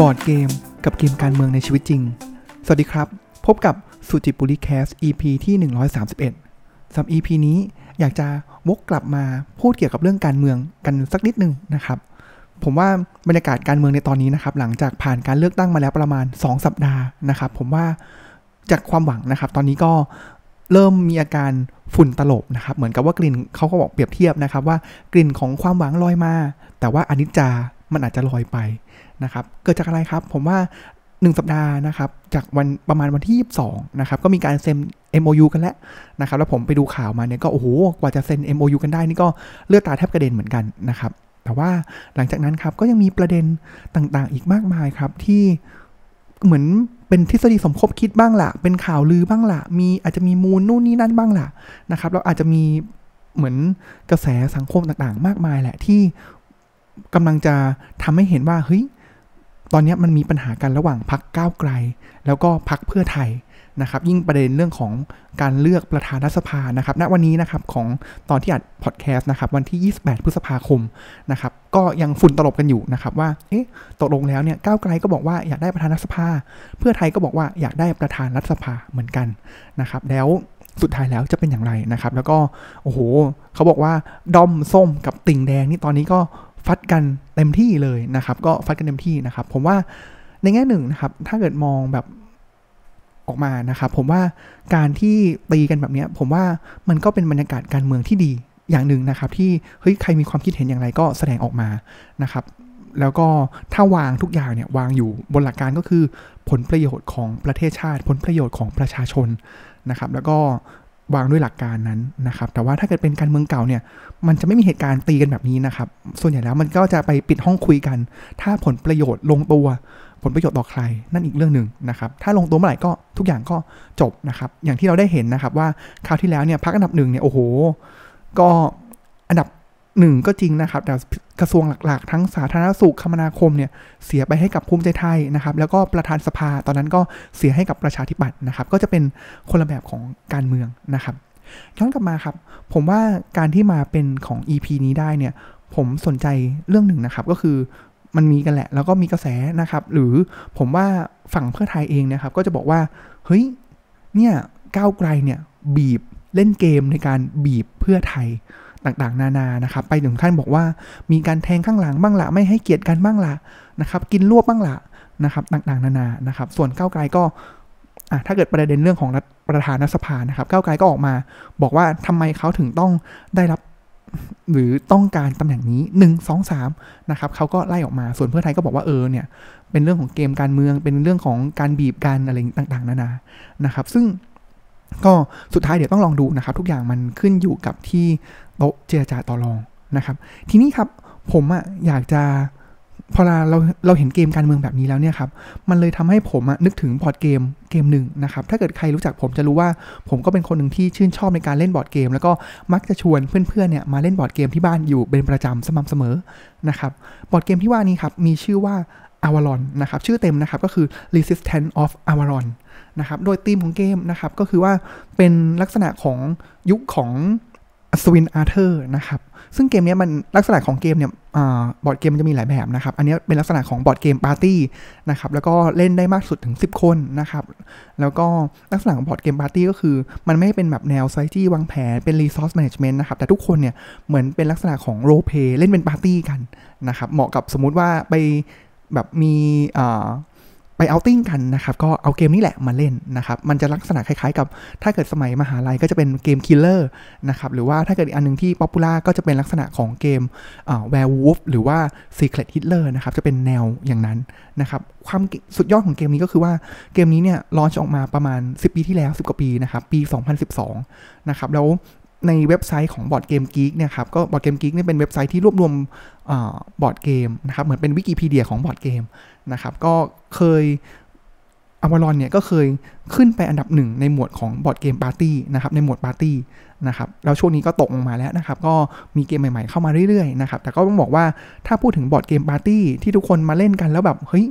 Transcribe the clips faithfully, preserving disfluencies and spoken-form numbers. บอร์ดเกมกับเกมการเมืองในชีวิตจริงสวัสดีครับพบกับสุจิปุริแคส อี พี ที่หนึ่งร้อยสามสิบเอ็ดสำหรับ อี พี นี้อยากจะวกกลับมาพูดเกี่ยวกับเรื่องการเมืองกันสักนิดนึงนะครับผมว่าบรรยากาศการเมืองในตอนนี้นะครับหลังจากผ่านการเลือกตั้งมาแล้วประมาณสองสัปดาห์นะครับผมว่าจากความหวังนะครับตอนนี้ก็เริ่มมีอาการฝุ่นตลบนะครับเหมือนกับว่ากลิ่นเขาก็บอกเปรียบเทียบนะครับว่ากลิ่นของความหวังลอยมาแต่ว่าอนิจจามันอาจจะลอยไปนะครับเกิดจากอะไรครับผมว่าหนึ่งสัปดาห์นะครับจากวันประมาณวันที่ยี่สิบสองนะครับก็มีการเซ็น เอ็ม โอ ยู กันแล้วนะครับแล้วผมไปดูข่าวมาเนี่ยก็โอ้โหกว่าจะเซ็น เอ็ม โอ ยู กันได้นี่ก็เลือดตาแทบกระเด็นเหมือนกันนะครับแต่ว่าหลังจากนั้นครับก็ยังมีประเด็นต่างๆอีกมากมายครับที่เหมือนเป็นทฤษฎีสมคบคิดบ้างล่ะเป็นข่าวลือบ้างล่ะมีอาจจะมีมูลนู่นนี่นั่นบ้างล่ะนะครับแล้วอาจจะมีเหมือนกระแสสังคมต่างๆมากมายแหละที่กำลังจะทำให้เห็นว่าเฮ้ยตอนนี้มันมีปัญหากันระหว่างพรรคก้าวไกลแล้วก็พรรคเพื่อไทยนะครับยิ่งประเด็นเรื่องของการเลือกประธานรัฐสภานะครับณวันนี้นะครับของตอนที่อัดพอดแคสต์นะครับวันที่ยี่สิบแปดพฤษภาคมนะครับก็ยังฝุ่นตลบกันอยู่นะครับว่าเอ๊ะตกลงแล้วเนี่ยก้าวไกลก็บอกว่าอยากได้ประธานรัฐสภาเพื่อไทยก็บอกว่าอยากได้ประธานรัฐสภาเหมือนกันนะครับแล้วสุดท้ายแล้วจะเป็นอย่างไรนะครับแล้วก็โอ้โหเขาบอกว่าด้อมส้มกับติ่งแดงนี่ตอนนี้ก็ฟัดกันเต็มที่เลยนะครับก็ฟัดกันเต็มที่นะครับผมว่าในแง่หนึ่งนะครับถ้าเกิดมองแบบออกมานะครับผมว่าการที่ตีกันแบบนี้ผมว่ามันก็เป็นบรรยากาศการเมืองที่ดีอย่างหนึ่งนะครับที่เฮ้ยใครมีความคิดเห็นอย่างไรก็แสดงออกมานะครับแล้วก็ถ้าวางทุกอย่างเนี่ยวางอยู่บนหลักการก็คือผลประโยชน์ของประเทศชาติผลประโยชน์ของประชาชนนะครับแล้วก็วางด้วยหลักการนั้นนะครับแต่ว่าถ้าเกิดเป็นการเมืองเก่าเนี่ยมันจะไม่มีเหตุการณ์ตีกันแบบนี้นะครับส่วนใหญ่แล้วมันก็จะไปปิดห้องคุยกันถ้าผลประโยชน์ลงตัวผลประโยชน์ต่อใครนั่นอีกเรื่องนึงนะครับถ้าลงตัวเมื่อไหร่ก็ทุกอย่างก็จบนะครับอย่างที่เราได้เห็นนะครับว่าคราวที่แล้วเนี่ยพรรคอันดับหนึ่งเนี่ยโอ้โหก็อันดับหนึ่งก็จริงนะครับแต่กระทรวงหลักๆทั้งสาธารณสุขคมนาคมเนี่ยเสียไปให้กับภูมิใจไทยนะครับแล้วก็ประธานสภาตอนนั้นก็เสียให้กับประชาธิปัตย์นะครับก็จะเป็นคนละแบบของการเมืองนะครับย้อนกลับมาครับผมว่าการที่มาเป็นของ อี พี นี้ได้เนี่ยผมสนใจเรื่องหนึ่งนะครับก็คือมันมีกันแหละแล้วก็มีกระแสนะครับหรือผมว่าฝั่งเพื่อไทยเองนะครับก็จะบอกว่าเฮ้ยเนี่ยก้าวไกลเนี่ยบีบเล่นเกมในการบีบเพื่อไทยต่างๆนานานะครับไปถึงขั้นบอกว่ามีการแทงข้างหลังบ้างละไม่ให้เกียรติกันบ้างละนะครับกินรวบบ้างละนะครับต่างๆนานานะครับส่วนก้าวไกลก็อ่ะถ้าเกิดประเด็นเรื่องของประธานรัฐสภานะครับก้าวไกลก็ออกมาบอกว่าทำไมเขาถึงต้องได้รับหรือต้องการตำแหน่งนี้หนึ่ง สอง สามนะครับเขาก็ไล่ออกมาส่วนเพื่อไทยก็บอกว่าเออเนี่ยเป็นเรื่องของเกมการเมืองเป็นเรื่องของการบีบกันอะไรต่างๆนานานะครับซึ่งก็สุดท้ายเดี๋ยวต้องลองดูนะครับทุกอย่างมันขึ้นอยู่กับที่โต๊ะเจรจาต่อรองนะครับทีนี้ครับผมอ่ะอยากจะพอเราเราเห็นเกมการเมืองแบบนี้แล้วเนี่ยครับมันเลยทำให้ผมอ่ะนึกถึงบอร์ดเกมเกมหนึ่งนะครับถ้าเกิดใครรู้จักผมจะรู้ว่าผมก็เป็นคนหนึ่งที่ชื่นชอบในการเล่นบอร์ดเกมแล้วก็มักจะชวนเพื่อนๆเนี่ยมาเล่นบอร์ดเกมที่บ้านอยู่เป็นประจำสม่ำเสมอนะครับบอร์ดเกมที่ว่านี้ครับมีชื่อว่าAvalon นะครับชื่อเต็มนะครับก็คือ Resistance of Avalon นะครับโดยธีมของเกมนะครับก็คือว่าเป็นลักษณะของยุคของอัศวินอาร์เธอร์นะครับซึ่งเกมนี้มันลักษณะของเกมเนี่ยอ่าบอร์ดเกมมันจะมีหลายแบบนะครับอันนี้เป็นลักษณะของบอร์ดเกมปาร์ตี้นะครับแล้วก็เล่นได้มากสุดถึงสิบคนนะครับแล้วก็ลักษณะของบอร์ดเกมปาร์ตี้ก็คือมันไม่เป็นแบบแนว strategy วางแผนเป็น resource management นะครับแต่ทุกคนเนี่ยเหมือนเป็นลักษณะของ role play เล่นเป็นปาร์ตี้กันนะครับเหมาะกับสมมติว่าไปแบบมีไปเอาติ้งกันนะครับก็เอาเกมนี้แหละมาเล่นนะครับมันจะลักษณะคล้ายๆกับถ้าเกิดสมัยมหาลัยก็จะเป็นเกม Killer นะครับหรือว่าถ้าเกิดอีกอันนึงที่ป๊อปปูล่าก็จะเป็นลักษณะของเกมเอ่อ Werewolf หรือว่า Secret Hitler นะครับจะเป็นแนวอย่างนั้นนะครับความสุดยอดของเกมนี้ก็คือว่าเกมนี้เนี่ยลอนช์ออกมาประมาณสิบปีที่แล้วสิบกว่าปีนะครับปีสองพันสิบสองนะครับแล้วในเว็บไซต์ของ Board Game Geek เนี่ยครับก็ Board Game Geek เนี่ยเป็นเว็บไซต์ที่รวบรวมเอ่อบอร์ดเกมนะครับเหมือนเป็นวิกิพีเดียของบอร์ดเกมนะครับก็เคยAvalonเนี่ยก็เคยขึ้นไปอันดับหนึ่งในหมวดของบอร์ดเกมปาร์ตี้นะครับในหมวดปาร์ตี้นะครับแล้วช่วงนี้ก็ตกลงมาแล้วนะครับก็มีเกมใหม่ๆเข้ามาเรื่อยๆนะครับแต่ก็ต้องบอกว่าถ้าพูดถึงบอร์ดเกมปาร์ตี้ที่ทุกคนมาเล่นกันแล้วแบบเฮ้ย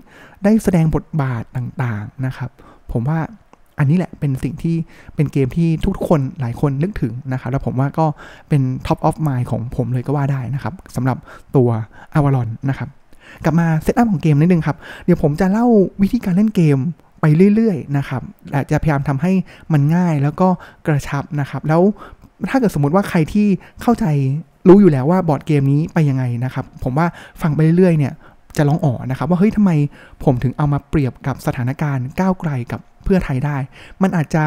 ได้แสดงบทบาทต่างๆนะครับผมว่าอันนี้แหละเป็นสิ่งที่เป็นเกมที่ทุกๆคนหลายคนนึกถึงนะครับแล้วผมว่าก็เป็น Top of Mind ของผมเลยก็ว่าได้นะครับสำหรับตัว Avalon นะครับ กลับมาเซตอัพของเกมนิดนึงครับเดี๋ยวผมจะเล่าวิธีการเล่นเกมไปเรื่อยๆนะครับจะพยายามทำให้มันง่ายแล้วก็กระชับนะครับแล้วถ้าเกิดสมมติว่าใครที่เข้าใจรู้อยู่แล้วว่าบอร์ดเกมนี้ไปยังไงนะครับผมว่าฟังไปเรื่อยๆเนี่ยจะลองอ๋อนะครับว่าเฮ้ยทำไมผมถึงเอามาเปรียบกับสถานการณ์ก้าวไกลกับเพื่อไทยได้มันอาจจะ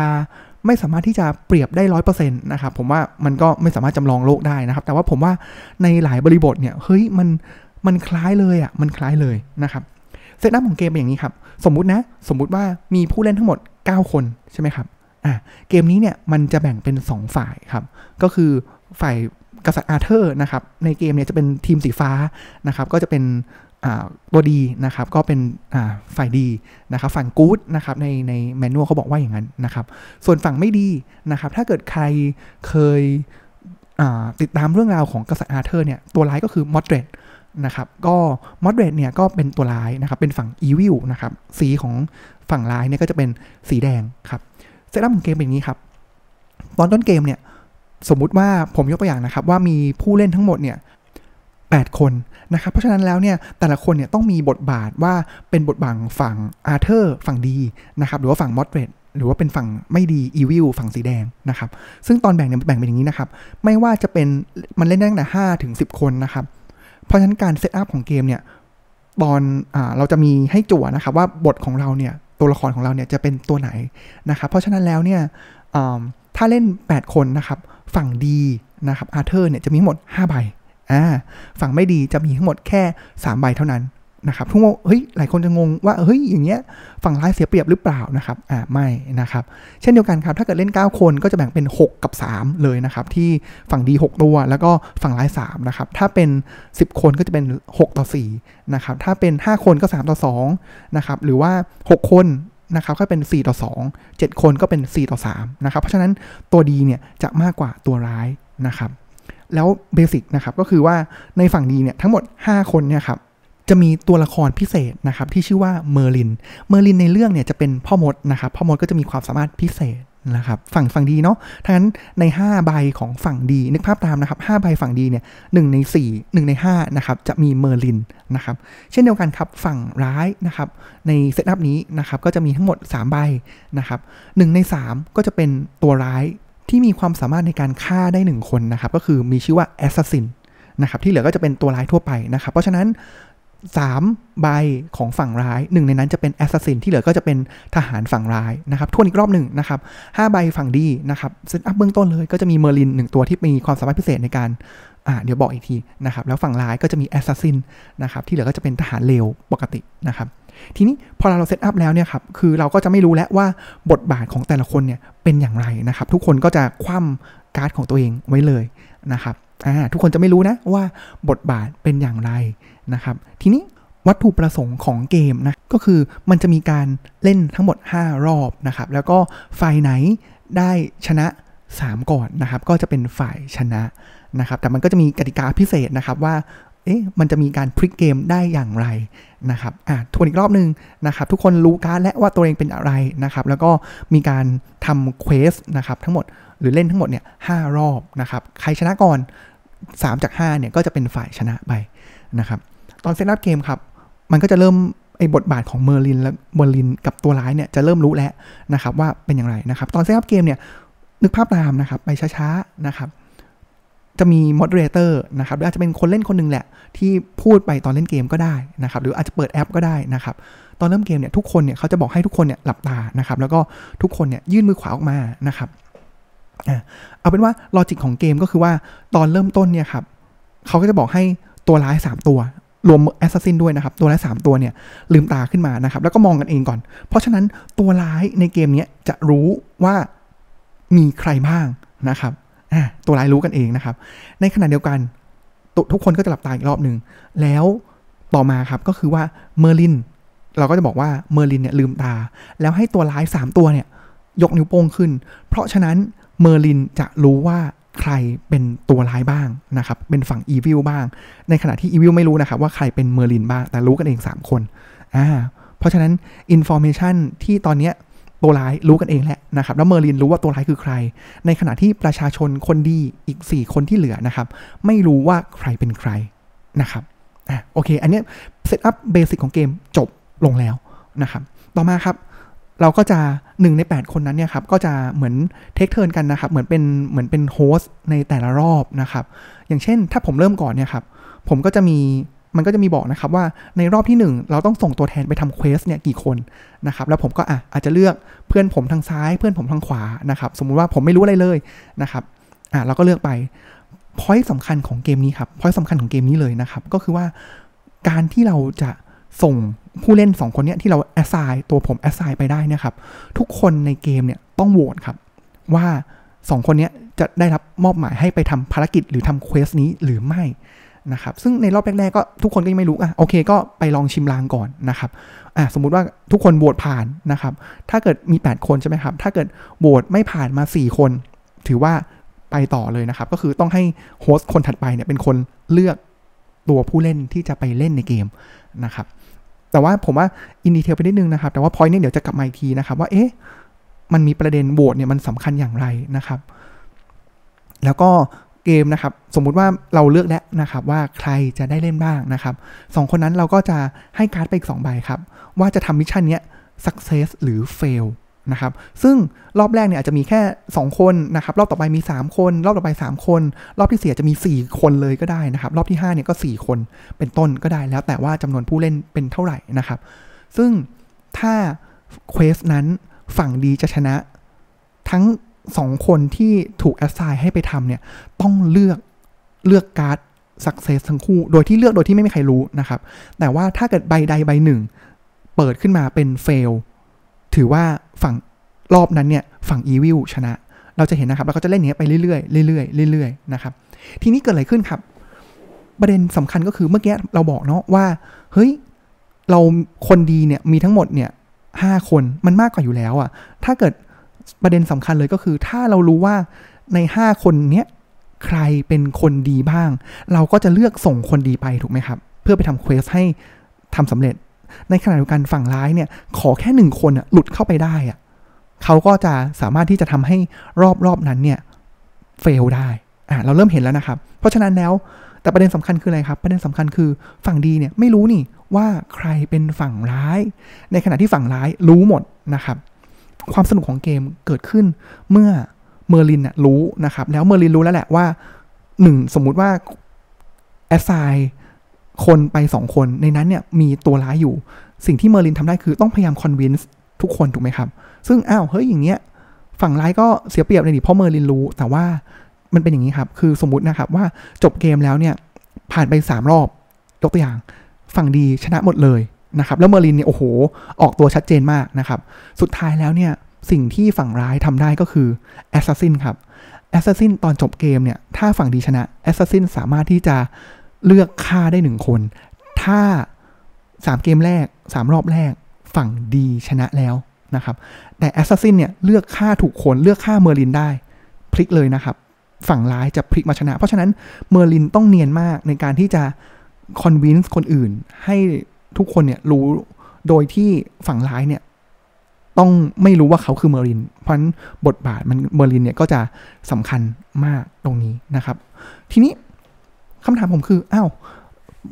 ไม่สามารถที่จะเปรียบได้ หนึ่งร้อยเปอร์เซ็นต์ นะครับผมว่ามันก็ไม่สามารถจำลองโลกได้นะครับแต่ว่าผมว่าในหลายบริบทเนี่ยเฮ้ยมันมันคล้ายเลยอ่ะมันคล้ายเลยนะครับเซตอัพของเกมเป็นอย่างนี้ครับสมมุตินะสมมุติว่ามีผู้เล่นทั้งหมดเก้าคนใช่ไหมครับอ่ะเกมนี้เนี่ยมันจะแบ่งเป็นสองฝ่ายครับก็คือฝ่ายกษัตริย์อาร์เธอร์นะครับในเกมเนี่ยจะเป็นทีมสีฟ้านะครับก็จะเป็นตัวดีนะครับก็เป็นฝ่ายดีนะครับฝั่งกู๊ดนะครับในในแมนนวลเขาบอกว่าอย่างนั้นนะครับส่วนฝั่งไม่ดีนะครับถ้าเกิดใครเคยติดตามเรื่องราวของกษัตริย์อาร์เธอร์เนี่ยตัวร้ายก็คือมอดเรดนะครับก็มอดเรดเนี่ยก็เป็นตัวร้ายนะครับเป็นฝั่งอีวิลนะครับสีของฝั่งร้ายเนี่ยก็จะเป็นสีแดงครับเซตอัพของเกมเป็นอย่างนี้ครับตอนต้นเกมเนี่ยสมมุติว่าผมยกตัวอย่างนะครับว่ามีผู้เล่นทั้งหมดเนี่ยแปดคนนะครับเพราะฉะนั้นแล้วเนี่ยแต่ละคนเนี่ยต้องมีบทบาทว่าเป็นบทบาทฝั่งอาร์เธอร์ฝั่งดีนะครับหรือว่าฝั่งมอดเรดหรือว่าเป็นฝั่งไม่ดีอีวิลฝั่งสีแดงนะครับซึ่งตอนแบ่งเนี่ยแบ่งเป็นอย่างนี้นะครับไม่ว่าจะเป็นมันเล่นได้ตั้งแต่ห้าถึงสิบคนนะครับเพราะฉะนั้นการเซตอัพของเกมเนี่ยตอนอ่าเราจะมีให้จั่วนะครับว่าบทของเราเนี่ยตัวละครของเราเนี่ยจะเป็นตัวไหนนะครับเพราะฉะนั้นแล้วเนี่ยถ้าเล่นแปดคนนะครับฝั่งดีนะครับอาร์เธอร์เนี่ยจะมีทั้งหมดห้าใบอ่าฝั่งไม่ดีจะมีทั้งหมดแค่สามใบเท่านั้นนะครับทุกคนเฮ้ยหลายคนจะงงว่าเฮ้ยอย่างเงี้ยฝั่งร้ายเสียเปรียบหรือเปล่านะครับอ่าไม่นะครับเช่นเดียวกันครับถ้าเกิดเล่นเก้าคนก็จะแบ่งเป็นหกกับสามเลยนะครับที่ฝั่งดีหกตัวแล้วก็ฝั่งร้ายสามนะครับถ้าเป็นสิบคนก็จะเป็นหกต่อสี่นะครับถ้าเป็นห้าคนก็สามต่อสองนะครับหรือว่าหกคนนะครับก็เป็นสี่ต่อสอง เจ็ดคนก็เป็นสี่ต่อสามนะครับเพราะฉะนั้นตัวดีเนี่ยจะมากกว่าตัวร้ายนะครับแล้วเบสิกนะครับก็คือว่าในฝั่งดีเนี่ยทั้งหมดห้าคนเนี่ยครับจะมีตัวละครพิเศษนะครับที่ชื่อว่าเมอร์ลินเมอร์ลินในเรื่องเนี่ยจะเป็นพ่อมดนะครับพ่อมดก็จะมีความสามารถพิเศษนะครับฝั่งฝั่งดีเนาะทั้งนั้นในห้าใบของฝั่งดีนึกภาพตามนะครับห้าใบฝั่งดีเนี่ยหนึ่งในสี่ หนึ่งในห้านะครับจะมีเมอร์ลินนะครับเช่นเดียวกันครับฝั่งร้ายนะครับในเซตอัพนี้นะครับก็จะมีทั้งหมดสามใบนะครับหนึ่งในสามก็จะเป็นตัวร้ายที่มีความสามารถในการฆ่าได้หนึ่งคนนะครับก็คือมีชื่อว่าแอสซัสซินนะครับที่เหลือก็จะเป็นตัวร้ายทั่วไปนะครับเพราะฉะนั้นสามใบของฝั่งร้ายหนึ่งในนั้นจะเป็นแอสซัสซินที่เหลือก็จะเป็นทหารฝั่งร้ายนะครับทวนอีกรอบหนึ่งนะครับห้าใบฝั่งดีนะครับเซตอัพเบื้องต้นเลยก็จะมีเมอร์ลินหนึ่งตัวที่มีความสามารถพิเศษในการอ่าเดี๋ยวบอกอีกทีนะครับแล้วฝั่งร้ายก็จะมีแอสซัสซินนะครับที่เหลือก็จะเป็นทหารเลวปกตินะครับทีนี้พอเราเซตอัพแล้วเนี่ยครับคือเราก็จะไม่รู้แล้วว่าบทบาทของแต่ละคนเนี่ยเป็นอย่างไรนะครับทุกคนก็จะคว่ำการ์ดของตัวเองไว้เลยนะครับอ่าทุกคนจะไม่รู้นะว่าบทบาทเป็นอย่างไรนะครับทีนี้วัตถุประสงค์ของเกมนะก็คือมันจะมีการเล่นทั้งหมดห้ารอบนะครับแล้วก็ฝ่ายไหนได้ชนะสามก่อนนะครับก็จะเป็นฝ่ายชนะนะครับแต่มันก็จะมีกติกาพิเศษนะครับว่าเอ๊ะมันจะมีการพลิกเกมได้อย่างไรนะครับอ่ะทวนอีกรอบนึงนะครับทุกคนรู้การ์ดและว่าตัวเองเป็นอะไรนะครับแล้วก็มีการทำเควสนะครับทั้งหมดหรือเล่นทั้งหมดเนี่ยห้ารอบนะครับใครชนะก่อนสามจากห้าเนี่ยก็จะเป็นฝ่ายชนะไปนะครับตอนเซตอัพเกมครับมันก็จะเริ่มไอ้บทบาทของเมอร์ลินและเมอร์ลินกับตัวร้ายเนี่ยจะเริ่มรู้แล้วนะครับว่าเป็นอย่างไรนะครับตอนเซตอัพเกมเนี่ยนึกภาพตามนะครับไปช้าๆนะครับจะมีมอดเรเตอร์นะครับหรืออาจจะเป็นคนเล่นคนหนึ่งแหละที่พูดไปตอนเล่นเกมก็ได้นะครับหรืออาจจะเปิดแอปก็ได้นะครับตอนเริ่มเกมเนี่ยทุกคนเนี่ยเขาจะบอกให้ทุกคนเนี่ยหลับตานะครับแล้วก็ทุกคนเนี่ยยื่นมือขวาออกมานะครับเอาเป็นว่าลอจิกของเกมก็คือว่าตอนเริ่มต้นเนี่ยครับเขาก็จะบอกให้ตัวร้ายสามตัวรวมแอสซัสซินด้วยนะครับตัวร้ายสามตัวเนี่ยลืมตาขึ้นมานะครับแล้วก็มองกันเองก่อนเพราะฉะนั้นตัวร้ายในเกมนี้จะรู้ว่ามีใครบ้างนะครับตัวร้ายรู้กันเองนะครับในขณะเดียวกันทุกคนก็จะหลับตาอีกรอบหนึ่งแล้วต่อมาครับก็คือว่าเมอร์ลินเราก็จะบอกว่าเมอร์ลินเนี่ยลืมตาแล้วให้ตัวร้ายสามตัวเนี่ยยกนิ้วโป้งขึ้นเพราะฉะนั้นเมอร์ลินจะรู้ว่าใครเป็นตัวร้ายบ้างนะครับเป็นฝั่งอีวิลบ้างในขณะที่อีวิลไม่รู้นะครับว่าใครเป็นเมอร์ลินบ้างแต่รู้กันเองสามคนอ่าเพราะฉะนั้นอินฟอร์เมชันที่ตอนเนี้ยตัวร้ายรู้กันเองแหละนะครับแล้วเมอร์ลินรู้ว่าตัวร้ายคือใครในขณะที่ประชาชนคนดีอีกสี่คนที่เหลือนะครับไม่รู้ว่าใครเป็นใครนะครับ อ่ะโอเคอันนี้เซตอัพเบสิกของเกมจบลงแล้วนะครับต่อมาครับเราก็จะหนึ่งในแปดคนนั้นเนี่ยครับก็จะเหมือนเทคเทิร์นกันนะครับเหมือนเป็นเหมือนเป็นโฮสต์ในแต่ละรอบนะครับอย่างเช่นถ้าผมเริ่มก่อนเนี่ยครับผมก็จะมีมันก็จะมีบอกนะครับว่าในรอบที่หนึ่งเราต้องส่งตัวแทนไปทำเควสเนี่ยกี่คนนะครับแล้วผมก็อ่ะอาจจะเลือกเพื่อนผมทางซ้ายเพื่อนผมทางขวานะครับสมมุติว่าผมไม่รู้อะไรเลยนะครับอ่ะเราก็เลือกไปพอยต์สำคัญของเกมนี้ครับพอยต์สำคัญของเกมนี้เลยนะครับก็คือว่าการที่เราจะส่งผู้เล่นสองคนเนี้ยที่เราแอสไซน์ตัวผมแอสไซน์ไปได้นะครับทุกคนในเกมเนี่ยต้องโหวตครับว่าสองคนเนี้ยจะได้รับมอบหมายให้ไปทำภารกิจหรือทำเควสนี้หรือไม่นะครับซึ่งในรอบแรกๆก็ทุกคนก็ยังไม่รู้อ่ะโอเคก็ไปลองชิมลางก่อนนะครับอ่ะสมมุติว่าทุกคนโหวตผ่านนะครับถ้าเกิดมีแปดคนใช่ไหมครับถ้าเกิดโหวตไม่ผ่านมาสี่คนถือว่าไปต่อเลยนะครับก็คือต้องให้โฮสต์คนถัดไปเนี่ยเป็นคนเลือกตัวผู้เล่นที่จะไปเล่นในเกมนะครับแต่ว่าผมว่าอินดีเทลไปนิดนึงนะครับแต่ว่าพอยต์นี้เดี๋ยวจะกลับมาอีกทีนะครับว่าเอ๊ะมันมีประเด็นโหวตเนี่ยมันสำคัญอย่างไรนะครับแล้วก็เกมนะครับสมมุติว่าเราเลือกแล้วนะครับว่าใครจะได้เล่นบ้างนะครับสองคนนั้นเราก็จะให้การ์ดไปอีกสองใบครับว่าจะทำมิชชั่นเนี้ย success หรือ fail นะครับซึ่งรอบแรกเนี่ยอาจจะมีแค่สองคนนะครับรอบต่อไปมีสามคนรอบต่อไปสามคนรอบที่สี่จะมีสี่คนเลยก็ได้นะครับรอบที่ห้าเนี่ยก็สี่คนเป็นต้นก็ได้แล้วแต่ว่าจำนวนผู้เล่นเป็นเท่าไหร่นะครับซึ่งถ้าเควสนั้นฝั่งดีจะชนะทั้งสองคนที่ถูกแอสไซน์ให้ไปทำเนี่ยต้องเลือกเลือกการ์ด success ทั้งคู่โดยที่เลือกโดยที่ไม่มีใครรู้นะครับแต่ว่าถ้าเกิดใบใดใบหนึ่งเปิดขึ้นมาเป็น fail ถือว่าฝั่งรอบนั้นเนี่ยฝั่ง evil ชนะเราจะเห็นนะครับเราก็จะเล่นอย่างนี้ไปเรื่อยๆเรื่อยๆเรื่อยๆนะครับทีนี้เกิดอะไรขึ้นครับประเด็นสำคัญก็คือเมื่อกี้เราบอกเนาะว่าเฮ้ยเราคนดีเนี่ยมีทั้งหมดเนี่ยห้าคนมันมากกว่าอยู่แล้วอ่ะถ้าเกิดประเด็นสำคัญเลยก็คือถ้าเรารู้ว่าในห้าคนเนี้ยใครเป็นคนดีบ้างเราก็จะเลือกส่งคนดีไปถูกไหมครับเพื่อไปทำเควสให้ทำสำเร็จในขณะเดียวกันฝั่งร้ายเนี่ยขอแค่หนึ่งคนหลุดเข้าไปได้อะเขาก็จะสามารถที่จะทำให้รอบๆนั้นเนี่ยเฟลได้อ่ะเราเริ่มเห็นแล้วนะครับเพราะฉะนั้นแล้วแต่ประเด็นสำคัญคืออะไรครับประเด็นสำคัญคือฝั่งดีเนี่ยไม่รู้นี่ว่าใครเป็นฝั่งร้ายในขณะที่ฝั่งร้ายรู้หมดนะครับความสนุกของเกมเกิดขึ้นเมื่อเมอร์ลินรู้นะครับแล้วเมอร์ลินรู้แล้วแหละว่าหนึ่งสมมุติว่าแอสไซน์คนไปสองคนในนั้นเนี่ยมีตัวร้ายอยู่สิ่งที่เมอร์ลินทำได้คือต้องพยายามคอนวินส์ทุกคนถูกไหมครับซึ่งอ้าวเฮ้ยอย่างเนี้ยฝั่งร้ายก็เสียเปรียบเลยดิเพราะเมอร์ลินรู้แต่ว่ามันเป็นอย่างนี้ครับคือสมมุตินะครับว่าจบเกมแล้วเนี่ยผ่านไปสามรอบยกตัวอย่างฝั่งดีชนะหมดเลยนะครับแล้วเมอร์ลินเนี่ยโอ้โหออกตัวชัดเจนมากนะครับสุดท้ายแล้วเนี่ยสิ่งที่ฝั่งร้ายทำได้ก็คือแอสซัสซินครับแอสซัสซินตอนจบเกมเนี่ยถ้าฝั่งดีชนะแอสซัสซินสามารถที่จะเลือกฆ่าได้หนึ่งคนถ้าสามเกมแรกสามรอบแรกฝั่งดีชนะแล้วนะครับแต่แอสซัสซินเนี่ยเลือกฆ่าถูกคนเลือกฆ่าเมอร์ลินได้พลิกเลยนะครับฝั่งร้ายจะพลิกมาชนะเพราะฉะนั้นเมอร์ลินต้องเนียนมากในการที่จะคอนวินส์คนอื่นให้ทุกคนเนี่ยรู้โดยที่ฝั่งร้ายเนี่ยต้องไม่รู้ว่าเขาคือเมอร์ลินเพราะฉะนั้นบทบาทมันเมอร์ลินเนี่ยก็จะสำคัญมากตรงนี้นะครับทีนี้คำถามผมคืออ้าว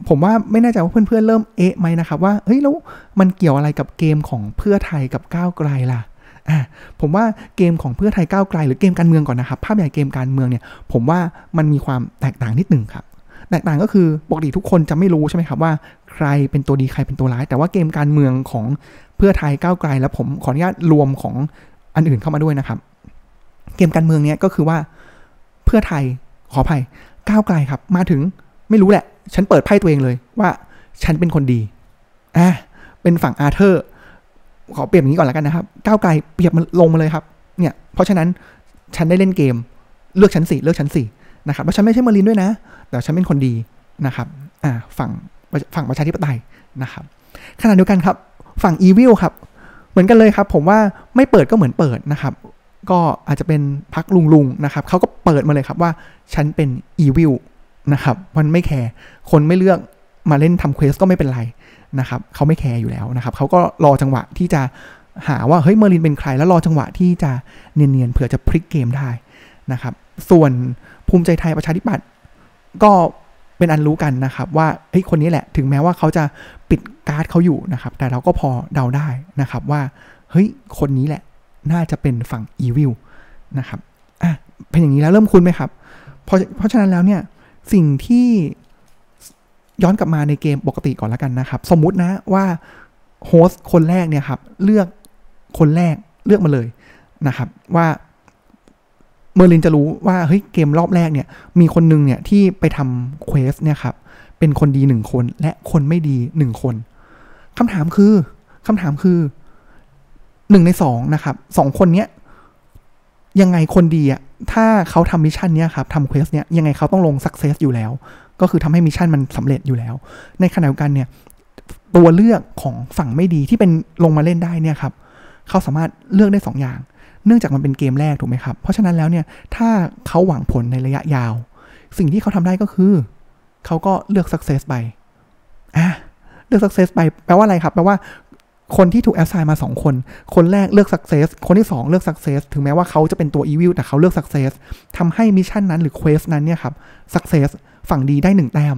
ผมว่าไม่แน่ใจว่าเพื่อนๆเริ่มเอ๊ะไหมนะครับว่าเฮ้ยแล้วมันเกี่ยวอะไรกับเกมของเพื่อไทยกับก้าวไกลล่ะอ่ะผมว่าเกมของเพื่อไทยก้าวไกลหรือเกมการเมืองก่อนนะครับภาพใหญ่เกมการเมืองเนี่ยผมว่ามันมีความแตกต่างนิดหนึ่งครับแตกต่างก็คือปกติทุกคนจะไม่รู้ใช่ไหมครับว่าใครเป็นตัวดีใครเป็นตัวร้ายแต่ว่าเกมการเมืองของเพื่อไทยก้าวไกลแล้วผมขออนุญาตรวมของอันอื่นเข้ามาด้วยนะครับเกมการเมืองเนี้ยก็คือว่าเพื่อไทยขออภัยก้าวไกลครับมาถึงไม่รู้แหละฉันเปิดไพ่ตัวเองเลยว่าฉันเป็นคนดีอ่ะเป็นฝั่งอาเธอร์ขอเปรียบอย่างนี้ก่อนแล้วกันนะครับก้าวไกลเปรียบมันลงมาเลยครับเนี่ยเพราะฉะนั้นฉันได้เล่นเกมเลือกฉันสิเลือกฉันสินะครับว่าฉันไม่ใช่เมอร์ลินด้วยนะแต่ฉันเป็นคนดีนะครับอ่าฝั่งฝั่งประชาธิปไตยนะครับขณะเดียวกันครับฝั่งอีวิลครับเหมือนกันเลยครับผมว่าไม่เปิดก็เหมือนเปิดนะครับก็อาจจะเป็นพรรคลุงลุงนะครับเขาก็เปิดมาเลยครับว่าฉันเป็นอีวิลนะครับมันไม่แคร์คนไม่เลือกมาเล่นทำเควสก็ไม่เป็นไรนะครับเขาไม่แคร์อยู่แล้วนะครับเขาก็รอจังหวะที่จะหาว่าเฮ้ยเมอร์ลินเป็นใครแล้วรอจังหวะที่จะเนียนๆเผื่อจะพลิกเกมได้นะครับส่วนภูมิใจไทยประชาธิปัตย์ก็ เป็นอันรู้กันนะครับว่าเฮ้ยคนนี้แหละถึงแม้ว่าเขาจะปิดการ์ดเขาอยู่นะครับแต่เราก็พอเดาได้นะครับว่าเฮ้ยคนนี้แหละน่าจะเป็นฝั่งอีวิลนะครับอ่ะเป็นอย่างนี้แล้วเริ่มคุ้นไหมครับเพราะเพราะฉะนั้นแล้วเนี่ยสิ่งที่ย้อนกลับมาในเกมปกติก่อนละกันนะครับสมมุตินะว่าโฮสต์คนแรกเนี่ยครับเลือกคนแรกเลือกมาเลยนะครับว่าเมอร์ลินจะรู้ว่าเฮ้ยเกมรอบแรกเนี่ยมีคนหนึ่งเนี่ยที่ไปทำเควสเนี่ยครับเป็นคนดีหนึ่งคนและคนไม่ดีหนึ่งคนคำถามคือคำถามคือหนึ่งในสองนะครับสองคนเนี้ยยังไงคนดีอ่ะถ้าเขาทำมิชชั่นเนี้ยครับทำเควสเนี้ยยังไงเขาต้องลงสักเซสอยู่แล้วก็คือทำให้มิชชั่นมันสำเร็จอยู่แล้วในขณะเดียวกันเนี่ยตัวเลือกของฝั่งไม่ดีที่เป็นลงมาเล่นได้เนี่ยครับเขาสามารถเลือกได้สองอย่างเนื่องจากมันเป็นเกมแรกถูกไหมครับเพราะฉะนั้นแล้วเนี่ยถ้าเขาหวังผลในระยะยาวสิ่งที่เขาทำได้ก็คือเขาก็เลือก success ไปอ่ะเลือก success ไปแปลว่าอะไรครับแปลว่าคนที่ถูก assign มาสองคนคนแรกเลือก success คนที่สองเลือก success ถึงแม้ว่าเขาจะเป็นตัว evil แต่เขาเลือก success ทำให้มิชชั่นนั้นหรือ quest นั้นเนี่ยครับ success ฝั่งดีได้หนึ่งแต้ม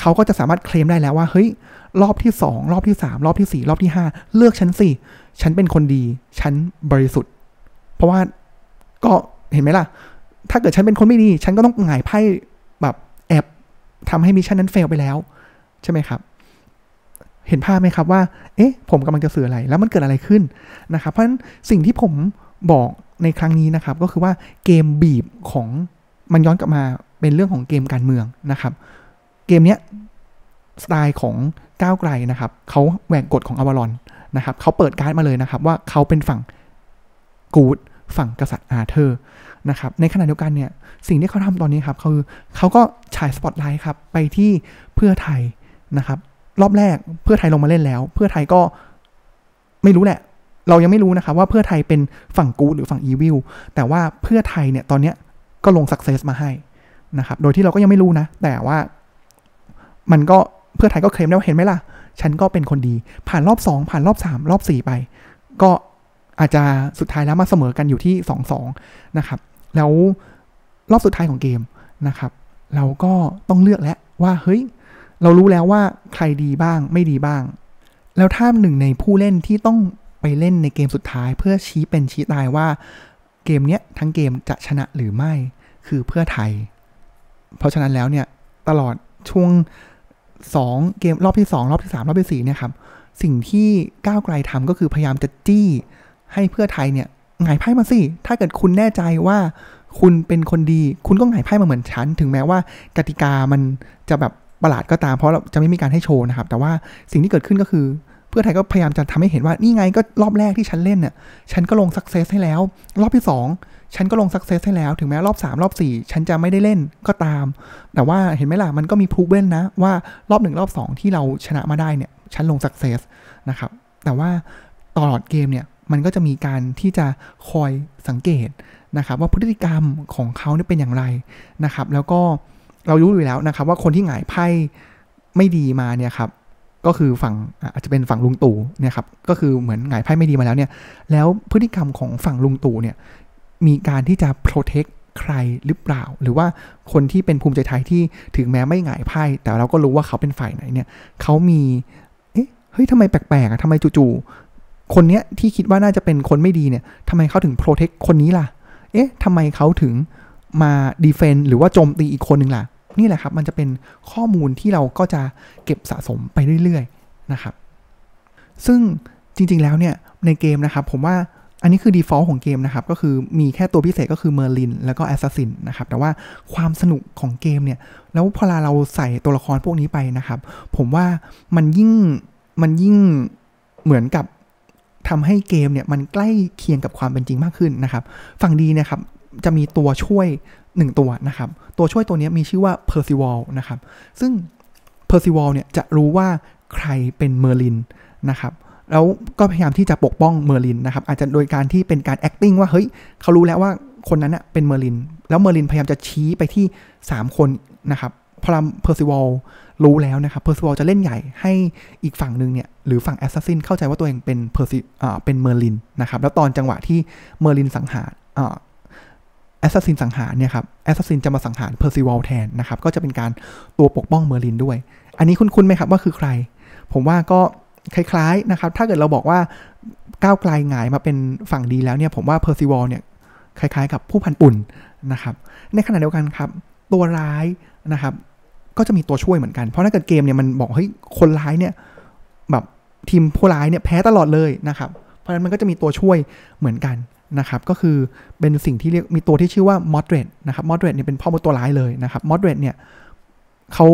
เขาก็จะสามารถเคลมได้แล้วว่าเฮ้ยรอบที่สองรอบที่สามรอบที่สี่รอบที่ห้าเลือกฉันสิฉันเป็นคนดีฉันบริสุทธิ์เพราะว่าก็เห็นไหมล่ะถ้าเกิดฉันเป็นคนไม่ดีฉันก็ต้องหงายไพ่แบบแอบทำให้มิชชั่นนั้นเฟลไปแล้วใช่ไหมครับเห็นภาพไหมครับว่าเอ๊ะผมกำลังจะสื่ออะไรแล้วมันเกิดอะไรขึ้นนะครับเพราะฉะนั้นสิ่งที่ผมบอกในครั้งนี้นะครับก็คือว่าเกมบีบของมันย้อนกลับมาเป็นเรื่องของเกมการเมืองนะครับเกมเนี้ยสไตล์ของก้าวไกลนะครับเขาแหวกกฎของอวารอนนะครับเขาเปิดการ์ดมาเลยนะครับว่าเขาเป็นฝั่งกู๊ดฝั่งกษัตริย์อาเธอร์นะครับในขณะเดียวกันเนี่ยสิ่งที่เขาทำตอนนี้ครับคือเขาก็ฉายสปอตไลท์ครับไปที่เพื่อไทยนะครับรอบแรกเพื่อไทยลงมาเล่นแล้วเพื่อไทยก็ไม่รู้แหละเรายังไม่รู้นะครับว่าเพื่อไทยเป็นฝั่งกู๊ดหรือฝั่งอีวิลแต่ว่าเพื่อไทยเนี่ยตอนเนี้ยก็ลงสักเซสมาให้นะครับโดยที่เราก็ยังไม่รู้นะแต่ว่ามันก็เพื่อไทยก็เคลมแล้วเห็นไหมล่ะฉันก็เป็นคนดีผ่านรอบสองผ่านรอบสามรอบสี่ไปก็อาจจะสุดท้ายแล้วมาเสมอกันอยู่ที่สองสองนะครับแล้วรอบสุดท้ายของเกมนะครับเราก็ต้องเลือกแล้วว่าเฮ้ยเรารู้แล้วว่าใครดีบ้างไม่ดีบ้างแล้วถ้าหนึ่งในผู้เล่นที่ต้องไปเล่นในเกมสุดท้ายเพื่อชี้เป็นชี้ตายว่าเกมเนี้ยทั้งเกมจะชนะหรือไม่คือเพื่อไทยเพราะฉะนั้นแล้วเนี่ยตลอดช่วงสองเกมรอบที่สองรอบที่สามรอบที่สี่เนี่ยครับสิ่งที่ก้าวไกลทำก็คือพยายามจะจี้ให้เพื่อไทยเนี่ยหงายไพ่มาสิถ้าเกิดคุณแน่ใจว่าคุณเป็นคนดีคุณก็หงายไพ่มาเหมือนฉันถึงแม้ว่ากติกามันจะแบบประหลาดก็ตามเพราะเราจะไม่มีการให้โชว์นะครับแต่ว่าสิ่งที่เกิดขึ้นก็คือเพื่อไทยก็พยายามจะทำให้เห็นว่านี่ไงก็รอบแรกที่ฉันเล่นเนี่ยฉันก็ลงซักเซสให้แล้วรอบที่สองฉันก็ลงซักเซสให้แล้วถึงแม้รอบสามรอบสี่ฉันจะไม่ได้เล่นก็ตามแต่ว่าเห็นไหมล่ะมันก็มีพรูฟเว่นนะว่ารอบหนึ่งรอบสองที่เราชนะมาได้เนี่ยฉันลงซักเซสนะครับแต่ว่าตลอดเกมเนี่ยมันก็จะมีการที่จะคอยสังเกตนะครับว่าพฤติกรรมของเขาเนี่ยเป็นอย่างไรนะครับแล้วก็เรารู้อยู่แล้วนะครับว่าคนที่หงายไพ่ไม่ดีมาเนี่ยครับก็คือฝั่งอาจจะเป็นฝั่งลุงตู่เนี่ยครับก็คือเหมือนหงายไพ่ไม่ดีมาแล้วเนี่ยแล้วพฤติกรรมของฝั่งลุงตู่เนี่ยมีการที่จะโปรเทคใครหรือเปล่าหรือว่าคนที่เป็นภูมิใจไทยที่ถึงแม้ไม่หงายไพ่แต่เราก็รู้ว่าเขาเป็นฝ่ายไหนเนี่ยเขามีเอ๊ะเฮ้ยทำไมแปลกๆอ่ะทำไมจู่ๆคนเนี้ยที่คิดว่าน่าจะเป็นคนไม่ดีเนี่ยทำไมเขาถึงโปรเทคคนนี้ล่ะเอ๊ะทำไมเขาถึงมาดีเฟนหรือว่าโจมตีอีกคนนึงล่ะนี่แหละครับมันจะเป็นข้อมูลที่เราก็จะเก็บสะสมไปเรื่อยๆนะครับซึ่งจริงๆแล้วเนี่ยในเกมนะครับผมว่าอันนี้คือ default ของเกมนะครับก็คือมีแค่ตัวพิเศษก็คือเมอร์ลินแล้วก็แอสซัสซินนะครับแต่ว่าความสนุกของเกมเนี่ยแล้วพอเราใส่ตัวละครพวกนี้ไปนะครับผมว่ามันยิ่งมันยิ่งเหมือนกับทำให้เกมเนี่ยมันใกล้เคียงกับความเป็นจริงมากขึ้นนะครับฝั่งดีนะครับจะมีตัวช่วยหนึ่งตัวนะครับตัวช่วยตัวนี้มีชื่อว่าเพอร์ซิวอลนะครับซึ่งเพอร์ซิวอลเนี่ยจะรู้ว่าใครเป็นเมอร์ลินนะครับแล้วก็พยายามที่จะปกป้องเมอร์ลินนะครับอาจจะโดยการที่เป็นการ acting ว่าเฮ้ยเขารู้แล้วว่าคนนั้นน่ะเป็นเมอร์ลินแล้วเมอร์ลินพยายามจะชี้ไปที่สามคนนะครับพอเพอร์ซิวอลรู้แล้วนะครับเพอร์ซิวอลจะเล่นใหญ่ให้อีกฝั่งนึงเนี่ยหรือฝั่งแอสซัสซินเข้าใจว่าตัวเองเป็นเพอร์ซิเป็นเมอร์ลินนะครับแล้วตอนจังหวะที่เมอร์ลินสังหาร แอสซัสซินสังหารเนี่ยครับแอสซัสซินจะมาสังหารเพอร์ซิวอลแทนนะครับก็จะเป็นการตัวปกป้องเมอร์ลินด้วยอันนี้คุ้นๆไหมครับว่าคือใครผมว่าก็คล้ายๆนะครับถ้าเกิดเราบอกว่าก้าวไกลหงายมาเป็นฝั่งดีแล้วเนี่ยผมว่าเพอร์ซิวอลเนี่ยคล้ายๆกับผู้พันปุ่นนะครับในขณะเดียวกันครับตัวร้ายนะครับก็จะมีตัวช่วยเหมือนกันเพราะถ้าเกิดเกมเนี่ยมันบอกเฮ้ยคนร้ายเนี่ยแบบทีมผู้ร้ายเนี่ยแพ้ตลอดเลยนะครับเพราะฉะนั้นมันก็จะมีตัวช่วยเหมือนกันนะครับก็คือเป็นสิ่งที่เรียกมีตัวที่ชื่อว่ามอดเรตนะครับมอดเรตเนี่ยเป็นพ่อมดตัวร้ายเลยนะครับมอดเรตเนี่ยเขา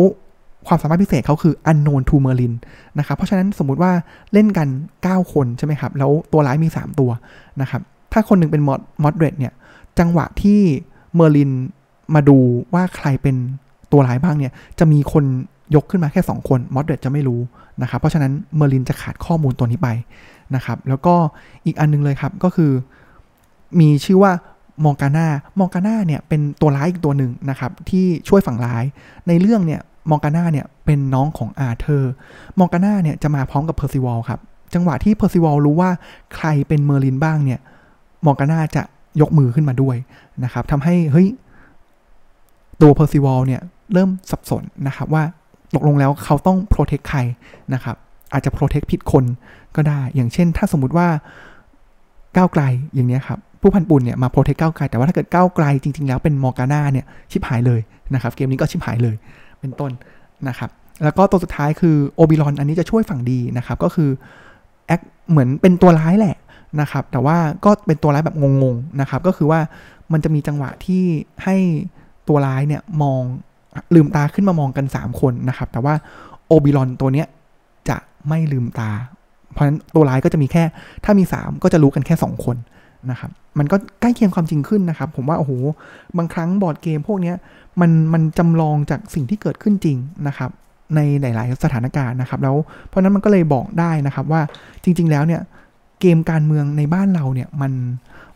ความสามารถพิเศษเขาคือ unknown to Merlin นะครับเพราะฉะนั้นสมมุติว่าเล่นกันเก้าคนใช่ไหมครับแล้วตัวร้ายมีสามตัวนะครับถ้าคนหนึ่งเป็นมอดมอดเรตเนี่ยจังหวะที่Merlinมาดูว่าใครเป็นตัวร้ายบ้างเนี่ยจะมีคนยกขึ้นมาแค่สองคนมอดเรตจะไม่รู้นะครับเพราะฉะนั้นMerlinจะขาดข้อมูลตัวนี้ไปนะครับแล้วก็อีกอันนึงเลยครับก็คือมีชื่อว่ามอร์กาน่ามอร์กาน่าเนี่ยเป็นตัวร้ายอีกตัวหนึ่งนะครับที่ช่วยฝั่งร้ายในเรื่องเนี่ยมอร์กาน่าเนี่ยเป็นน้องของอาเธอร์มอร์กาน่าเนี่ยจะมาพร้อมกับเพอร์ซิวอลครับจังหวะที่เพอร์ซิวอลรู้ว่าใครเป็นเมอร์ลินบ้างเนี่ยมอร์กาน่าจะยกมือขึ้นมาด้วยนะครับทำให้เฮ้ยตัวเพอร์ซิวอลเนี่ยเริ่มสับสนนะครับว่าตกลงแล้วเขาต้องโปรเทคใครนะครับอาจจะโปรเทคผิดคนก็ได้อย่างเช่นถ้าสมมุติว่าก้าวไกลอย่างนี้ครับผู้พันปุ่นเนี่ยมาโปรเทคก้าวไกลแต่ว่าถ้าเกิดก้าวไกลจริงๆแล้วเป็นมอร์กาน่าเนี่ยชิบหายเลยนะครับเกมนี้ก็ชิบหายเลยเป็นต้นนะครับแล้วก็ตัวสุดท้ายคือโอบิรอนอันนี้จะช่วยฝั่งดีนะครับก็คือแอคเหมือนเป็นตัวร้ายแหละนะครับแต่ว่าก็เป็นตัวร้ายแบบงงๆนะครับก็คือว่ามันจะมีจังหวะที่ให้ตัวร้ายเนี่ยมองลืมตาขึ้นมามองกันสามคนนะครับแต่ว่าโอบิรอนตัวเนี้ยจะไม่ลืมตาเพราะฉะนั้นตัวร้ายก็จะมีแค่ถ้ามีสามก็จะรู้กันแค่สองคนนะครับมันก็ใกล้เคียงความจริงขึ้นนะครับผมว่าโอ้โหบางครั้งบอร์ดเกมพวกนี้มันมันจำลองจากสิ่งที่เกิดขึ้นจริงนะครับในหลายๆสถานการณ์นะครับแล้วเพราะนั้นมันก็เลยบอกได้นะครับว่าจริงๆแล้วเนี่ยเกมการเมืองในบ้านเราเนี่ยมัน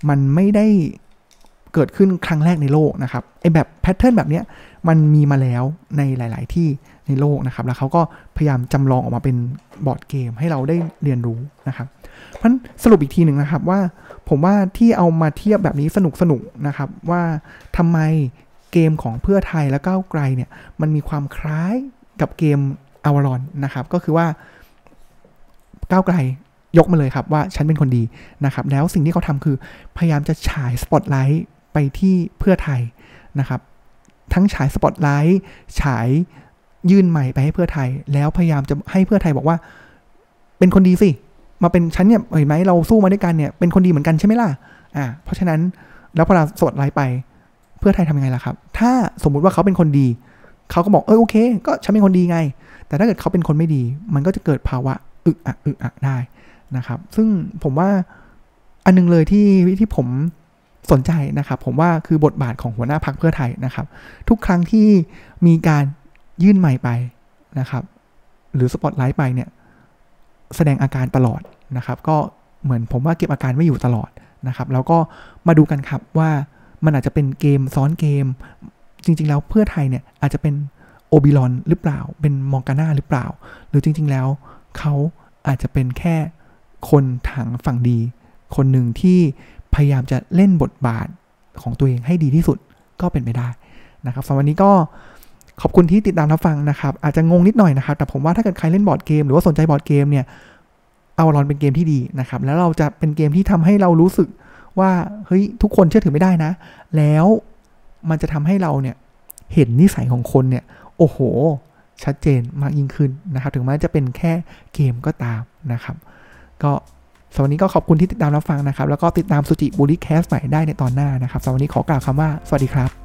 มันไม่ได้เกิดขึ้นครั้งแรกในโลกนะครับไอแบบแพทเทิร์นแบบเนี้ยมันมีมาแล้วในหลายๆที่ในโลกนะครับแล้วเขาก็พยายามจำลองออกมาเป็นบอร์ดเกมให้เราได้เรียนรู้นะครับเพราะฉะนั้นสรุปอีกทีหนึ่งนะครับว่าผมว่าที่เอามาเทียบแบบนี้สนุกสนุกนะครับว่าทำไมเกมของเพื่อไทยและก้าวไกลเนี่ยมันมีความคล้ายกับเกมอวารอนนะครับก็คือว่าก้าวไกลยกมาเลยครับว่าฉันเป็นคนดีนะครับแล้วสิ่งที่เขาทำคือพยายามจะฉายสปอตไลท์ไปที่เพื่อไทยนะครับทั้งฉายสปอตไลท์ฉายยื่นใหม่ไปให้เพื่อไทยแล้วพยายามจะให้เพื่อไทยบอกว่าเป็นคนดีสิมาเป็นฉันเนี่ยเห็นไหมเราสู้มาด้วยกันเนี่ยเป็นคนดีเหมือนกันใช่ไหมล่ะอ่าเพราะฉะนั้นแล้วพอเราสวดไลฟ์ไปเพื่อไทยทำยังไงล่ะครับถ้าสมมุติว่าเขาเป็นคนดีเขาก็บอกเออโอเคก็ฉันเป็นคนดีไงแต่ถ้าเกิดเขาเป็นคนไม่ดีมันก็จะเกิดภาวะอึกอักอึกอักได้นะครับซึ่งผมว่าอันนึงเลยที่ที่ผมสนใจนะครับผมว่าคือบทบาทของหัวหน้าพรรคเพื่อไทยนะครับทุกครั้งที่มีการยื่นใหม่ไปนะครับหรือสปอตไลท์ไปเนี่ยแสดงอาการตลอดนะครับก็เหมือนผมว่าเก็บอาการไม่อยู่ตลอดนะครับแล้วก็มาดูกันครับว่ามันอาจจะเป็นเกมซ้อนเกมจริงๆแล้วเพื่อไทยเนี่ยอาจจะเป็นโอบิรอนหรือเปล่าเป็นมอร์กาน่าหรือเปล่าหรือจริงๆแล้วเขาอาจจะเป็นแค่คนทางฝั่งดีคนหนึ่งที่พยายามจะเล่นบทบาทของตัวเองให้ดีที่สุดก็เป็นไปได้นะครับสำหรับวันนี้ก็ขอบคุณที่ติดตามรับฟังนะครับอาจจะงงนิดหน่อยนะครับแต่ผมว่าถ้าเกิดใครเล่นบอร์ดเกมหรือว่าสนใจบอร์ดเกมเนี่ยอวารอนเป็นเกมที่ดีนะครับแล้วเราจะเป็นเกมที่ทำให้เรารู้สึกว่าเฮ้ยทุกคนเชื่อถือไม่ได้นะแล้วมันจะทำให้เราเนี่ยเห็นนิสัยของคนเนี่ยโอ้โหชัดเจนมากยิ่งขึ้นนะครับถึงแม้จะเป็นแค่เกมก็ตามนะครับก็สำหรับวันนี้ก็ขอบคุณที่ติดตามรับฟังนะครับแล้วก็ติดตามสุจิบูลลี่แคสต์ใหม่ได้ในตอนหน้านะครับสำหรับวันนี้ขอกล่าวคำว่าสวัสดีครับ